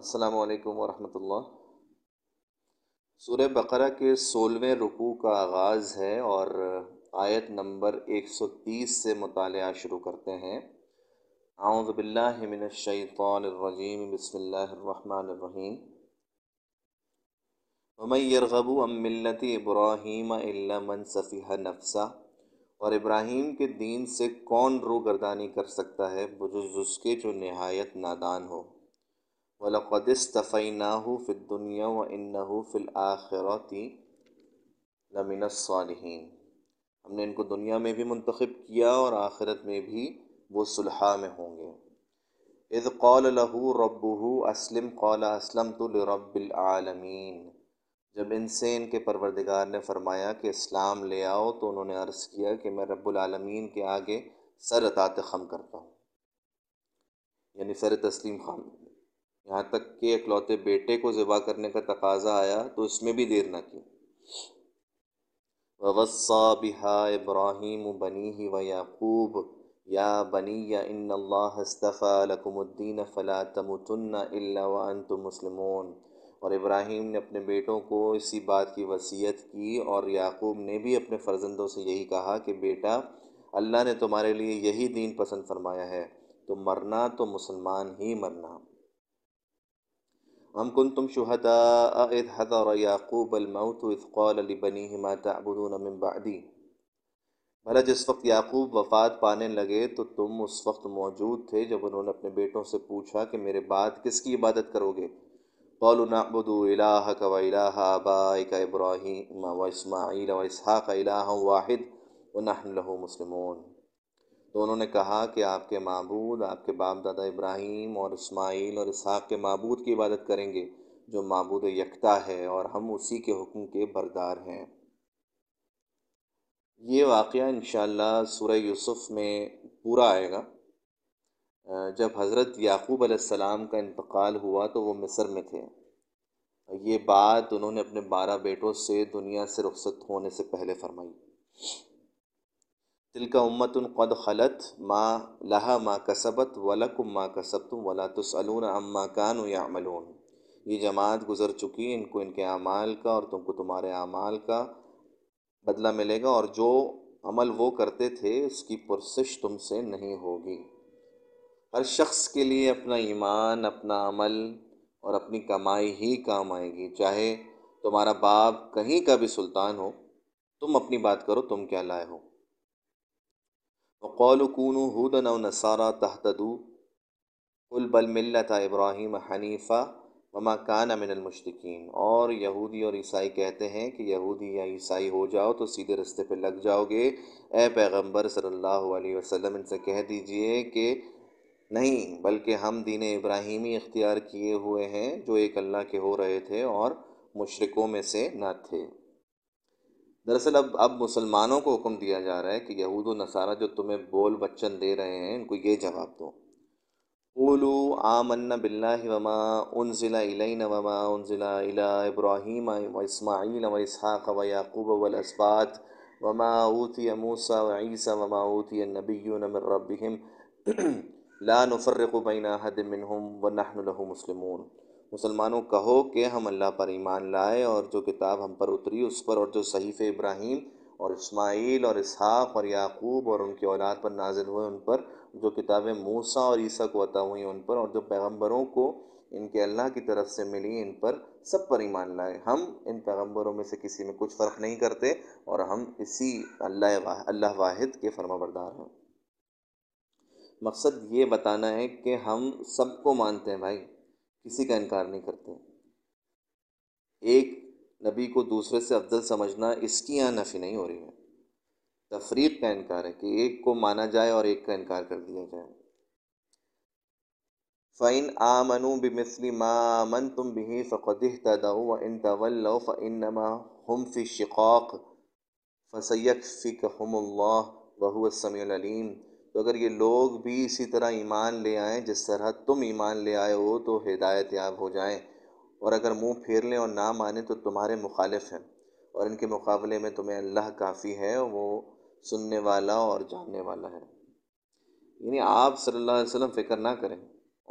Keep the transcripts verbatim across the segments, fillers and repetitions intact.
السلام علیکم ورحمۃ اللہ۔ سورہ بقرہ کے سولہویں رکوع کا آغاز ہے اور آیت نمبر ایک سو تیس سے مطالعہ شروع کرتے ہیں۔ اعوذ باللہ من الشیطان الرجیم، بسم اللہ الرحمن الرحیم۔ وَمَن يَرْغَبُ عَن مِّلَّةِ إِبْرَاهِيمَ إِلَّا مَن سَفِهَ نَفْسَهُ، اور ابراہیم کے دین سے کون روگردانی کر سکتا ہے بجز اس کے جو نہایت نادان ہو۔ وَلَقَدِ اسْتَفَيْنَاهُ فِي الدُّنْيَا وَإِنَّهُ فِي الْآخِرَةِ لَمِنَ الصَّالِحِينَ، ہم نے ان کو دنیا میں بھی منتخب کیا اور آخرت میں بھی وہ صلحاء میں ہوں گے۔ اِذْ قَالَ لَهُ رَبُّهُ أَسْلِمْ قَالَ أَسْلَمْتُ لِرَبِّ الْعَالَمِينَ، جب ان سے ان کے پروردگار نے فرمایا کہ اسلام لے آؤ تو انہوں نے عرض کیا کہ میں رب العالمین کے آگے سر اطاعت خم کرتا ہوں، یعنی سر تسلیم خم، یہاں تک کہ اکلوتے بیٹے کو ذبح کرنے کا تقاضا آیا تو اس میں بھی دیر نہ کی۔ وَوَصَّى بِهَا إِبْرَاهِيمُ بَنِيهِ وَيَعْقُوبُ يَا بَنِيَّ إِنَّ اللَّهَ اسْتَفَى لَكُمُ الدِّينَ فَلَا تَمُوتُنَّ إِلَّا وَأَنْتُم مُّسْلِمُونَ، اور ابراہیم نے اپنے بیٹوں کو اسی بات کی وصیت کی اور یعقوب نے بھی اپنے فرزندوں سے یہی کہا کہ بیٹا، اللہ نے تمہارے لیے یہی دین پسند فرمایا ہے، تم مرنا تو مسلمان ہی مرنا۔ وَأَمْ كُنْتُمْ شُهَدَاءَ إِذْ حَضَرَ يَعْقُوبَ الْمَوْتُ إِذْ قَالَ لِبَنِيهِ مَا تَعْبُدُونَ مِن بَعْدِي، بھلا جس وقت یعقوب وفات پانے لگے تو تم اس وقت موجود تھے جب انہوں نے اپنے بیٹوں سے پوچھا کہ میرے بعد کس کی عبادت کرو گے؟ قَالُوا نَعْبُدُ إِلَٰهَكَ وَإِلَٰهَ آبَائِكَ إِبْرَاهِيمَ وَإِسْمَاعِيلَ وَإِسْحَاقَ إِلَٰهًا وَاحِدًا وَنَحْنُ لَهُ مُسْلِمُونَ، تو انہوں نے کہا کہ آپ کے معبود آپ کے باپ دادا ابراہیم اور اسماعیل اور اسحاق کے معبود کی عبادت کریں گے جو معبود یکتا ہے، اور ہم اسی کے حکم کے بردار ہیں۔ یہ واقعہ انشاءاللہ سورہ یوسف میں پورا آئے گا۔ جب حضرت یعقوب علیہ السلام کا انتقال ہوا تو وہ مصر میں تھے، یہ بات انہوں نے اپنے بارہ بیٹوں سے دنیا سے رخصت ہونے سے پہلے فرمائی۔ تِلْكَ أُمَّةٌ قَدْ خَلَتْ مَا لَهَا مَا كَسَبَتْ وَلَكُمْ مَا كَسَبْتُمْ وَلَا تُسْأَلُونَ عَمَّا كَانُوا يَعْمَلُونَ، یہ جماعت گزر چکی، ان کو ان کے اعمال کا اور تم کو تمہارے اعمال کا بدلہ ملے گا، اور جو عمل وہ کرتے تھے اس کی پرسش تم سے نہیں ہوگی۔ ہر شخص کے لیے اپنا ایمان، اپنا عمل اور اپنی کمائی ہی کام آئے گی، چاہے تمہارا باپ کہیں کا بھی سلطان ہو، تم اپنی بات کرو تم کیا لائے ہو۔ وَقَالُوا كُونُوا هُودًا أَوْ نَصَارَىٰ تَهْتَدُوا قُلْ بَلْ مِلَّةَ إِبْرَاهِيمَ حَنِيفًا وَمَا كَانَ مِنَ الْمُشْرِكِينَ، اور یہودی اور عیسائی کہتے ہیں کہ یہودی یا عیسائی ہو جاؤ تو سیدھے رستے پہ لگ جاؤ گے، اے پیغمبر صلی اللہ علیہ وسلم ان سے کہہ دیجئے کہ نہیں، بلکہ ہم دین ابراہیمی اختیار کیے ہوئے ہیں جو ایک اللہ کے ہو رہے تھے اور مشرکوں میں سے نہ تھے۔ دراصل اب اب مسلمانوں کو حکم دیا جا رہا ہے کہ یہود و نصارہ جو تمہیں بول بچن دے رہے ہیں ان کو یہ جواب دو، قولوا آمنا باللہ وما انزل الینا وما انزل الی ابراہیم واسماعیل واسحاق ویعقوب والاسباط وما اوتی موسیٰ وعیسیٰ وما اوتی النبیون من ربہم لا نفرق بین احد منہم ونحن لہ مسلمون، مسلمانوں کہو کہ ہم اللہ پر ایمان لائے اور جو کتاب ہم پر اتری اس پر، اور جو صحیف ابراہیم اور اسماعیل اور اسحاق اور یعقوب اور ان کی اولاد پر نازل ہوئے ان پر، جو کتابیں موسیٰ اور عیسیٰ کو عطا ہوئیں ان پر، اور جو پیغمبروں کو ان کے اللہ کی طرف سے ملی ان پر، سب پر ایمان لائے۔ ہم ان پیغمبروں میں سے کسی میں کچھ فرق نہیں کرتے اور ہم اسی اللہ واحد اللہ واحد کے فرما بردار ہیں۔ مقصد یہ بتانا ہے کہ ہم سب کو مانتے ہیں بھائی، کسی کا انکار نہیں کرتے۔ ایک نبی کو دوسرے سے افضل سمجھنا اس کی یہاں نفی نہیں ہو رہی ہے، تفریق کا انکار ہے کہ ایک کو مانا جائے اور ایک کا انکار کر دیا جائے۔ فَإِنْ آمَنُوا بِمِثْلِ مَا آمَنْتُمْ بِهِ فَقَدِ اهْتَدَوْا وَإِنْ تَوَلَّوْا فَإِنَّمَا هُمْ فِي شِقَاقٍ فَسَيَكْفِيكَهُمُ اللَّهُ وَهُوَ السَّمِيعُ الْعَلِيمُ، تو اگر یہ لوگ بھی اسی طرح ایمان لے آئیں جس طرح تم ایمان لے آئے ہو تو ہدایت یاب ہو جائیں، اور اگر منہ پھیر لیں اور نہ مانیں تو تمہارے مخالف ہیں، اور ان کے مقابلے میں تمہیں اللہ کافی ہے، وہ سننے والا اور جاننے والا ہے۔ یعنی آپ صلی اللہ علیہ وسلم فکر نہ کریں،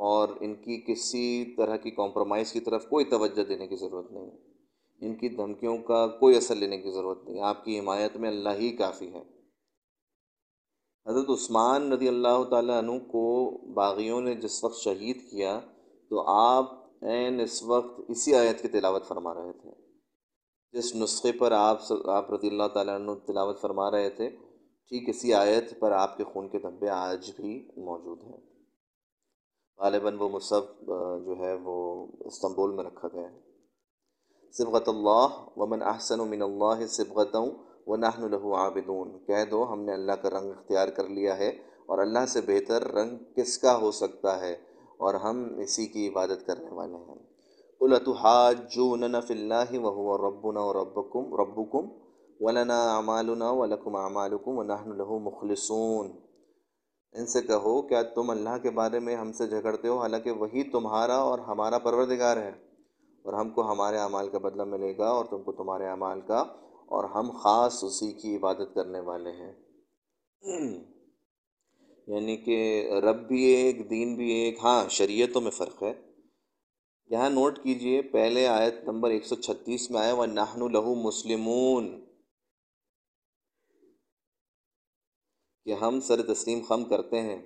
اور ان کی کسی طرح کی کمپرومائز کی طرف کوئی توجہ دینے کی ضرورت نہیں ہے، ان کی دھمکیوں کا کوئی اثر لینے کی ضرورت نہیں، آپ کی حمایت میں اللہ ہی کافی ہے۔ حضرت عثمان رضی اللہ تعالیٰ عنہ کو باغیوں نے جس وقت شہید کیا تو آپ عین اس وقت اسی آیت کی تلاوت فرما رہے تھے، جس نسخے پر آپ آپ رضی اللہ تعالیٰ عنہ تلاوت فرما رہے تھے، ٹھیک اسی آیت پر آپ کے خون کے دھبے آج بھی موجود ہیں۔ غالباً وہ مصحف جو ہے وہ استنبول میں رکھا گیا ہے۔ صبغۃ اللہ ومن احسن من اللہ صبغۃ ونحن له عابدون، کہہ دو ہم نے اللہ کا رنگ اختیار کر لیا ہے اور اللہ سے بہتر رنگ کس کا ہو سکتا ہے، اور ہم اسی کی عبادت کرنے والے ہیں۔ قل اتحاجوننا فی اللہ وهو ربنا وربکم ربکم ولنا اعمالنا ولکم اعمالکم ونحن له مخلصون، ان سے کہو کیا تم اللہ کے بارے میں ہم سے جھگڑتے ہو حالانکہ وہی تمہارا اور ہمارا پروردگار ہے، اور ہم کو ہمارے اعمال کا بدلہ ملے گا اور تم کو تمہارے اعمال کا، اور ہم خاص اسی کی عبادت کرنے والے ہیں۔ یعنی کہ رب بھی ایک، دین بھی ایک، ہاں شریعتوں میں فرق ہے۔ یہاں نوٹ کیجئے پہلے آیت نمبر ایک سو چھتیس میں آیا وَنَحْنُ لَهُ مُسْلِمُونَ کہ ہم سر تسلیم خم کرتے ہیں،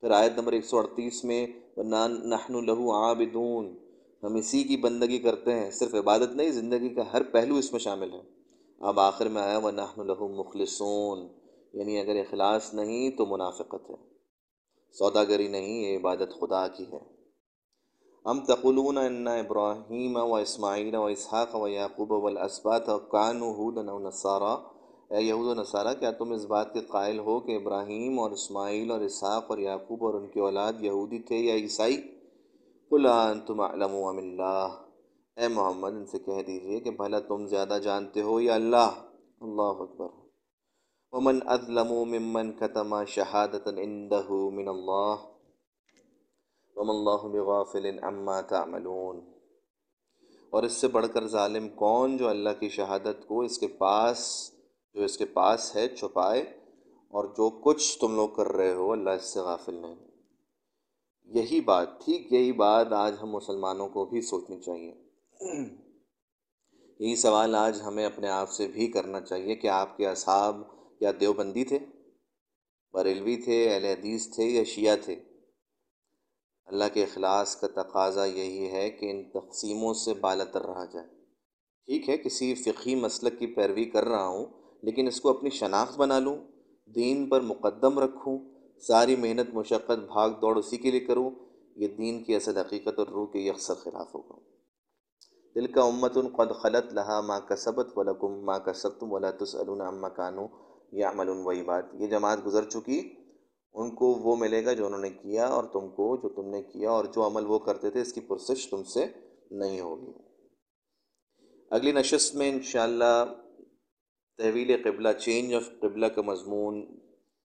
پھر آیت نمبر ایک سو اڑتیس میں وَنَحْنُ لَهُ عَابِدُونَ ہم اسی کی بندگی کرتے ہیں، صرف عبادت نہیں زندگی کا ہر پہلو اس میں شامل ہے۔ اب آخر میں آیا وَنَحْنُ لَهُ مُخْلِصُونَ یعنی اگر اخلاص نہیں تو منافقت ہے، سوداگری نہیں، یہ عبادت خدا کی ہے۔ ام تقولون ان ابراہیم و اسماعیل و اسحاق و یعقوب والاسباط کانوا هودا او نصارا، اے یہود و نصارا کیا تم اس بات کے قائل ہو کہ ابراہیم اور اسماعیل اور اسحاق اور یعقوب اور ان کی اولاد یہودی تھے یا عیسائی؟ قل انتم اعلم ام اللہ، اے محمد ان سے کہہ دیجئے کہ بھلا تم زیادہ جانتے ہو یا اللہ۔ اللہ اکبر۔ ومن اظلم ممن کتم شہادۃ عندہ من اللہ وما اللہ بغافل عما تعملون، اور اس سے بڑھ کر ظالم کون جو اللہ کی شہادت کو اس کے پاس جو اس کے پاس ہے چھپائے، اور جو کچھ تم لوگ کر رہے ہو اللہ اس سے غافل نہیں۔ یہی بات، ٹھیک یہی بات آج ہم مسلمانوں کو بھی سوچنی چاہیے، یہی سوال آج ہمیں اپنے آپ سے بھی کرنا چاہیے کہ آپ کے اصحاب یا دیوبندی تھے، بریلوی تھے، اہل حدیث تھے یا شیعہ تھے؟ اللہ کے اخلاص کا تقاضا یہی ہے کہ ان تقسیموں سے بالاتر رہا جائے۔ ٹھیک ہے کسی فقہی مسلک کی پیروی کر رہا ہوں لیکن اس کو اپنی شناخت بنا لوں، دین پر مقدم رکھوں، ساری محنت مشقت بھاگ دوڑ اسی کے لیے کروں، یہ دین کی اصل حقیقت اور روح کے یکسر خلاف ہوگا۔ دل کا امت قد خلت لہا ما کسبت ولکم ما کسبتم ولا تسألون عما کانوا یعملون، وہی بات، یہ جماعت گزر چکی، ان کو وہ ملے گا جو انہوں نے کیا اور تم کو جو تم نے کیا اور جو عمل وہ کرتے تھے، اس کی پرسش تم سے نہیں ہوگی۔ اگلی نشست میں انشاءاللہ تحویل قبلہ، چینج آف قبلہ کا مضمون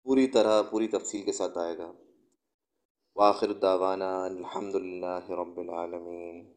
پوری طرح پوری تفصیل کے ساتھ آئے گا۔ وآخر دعوانا الحمدللہ رب العالمین۔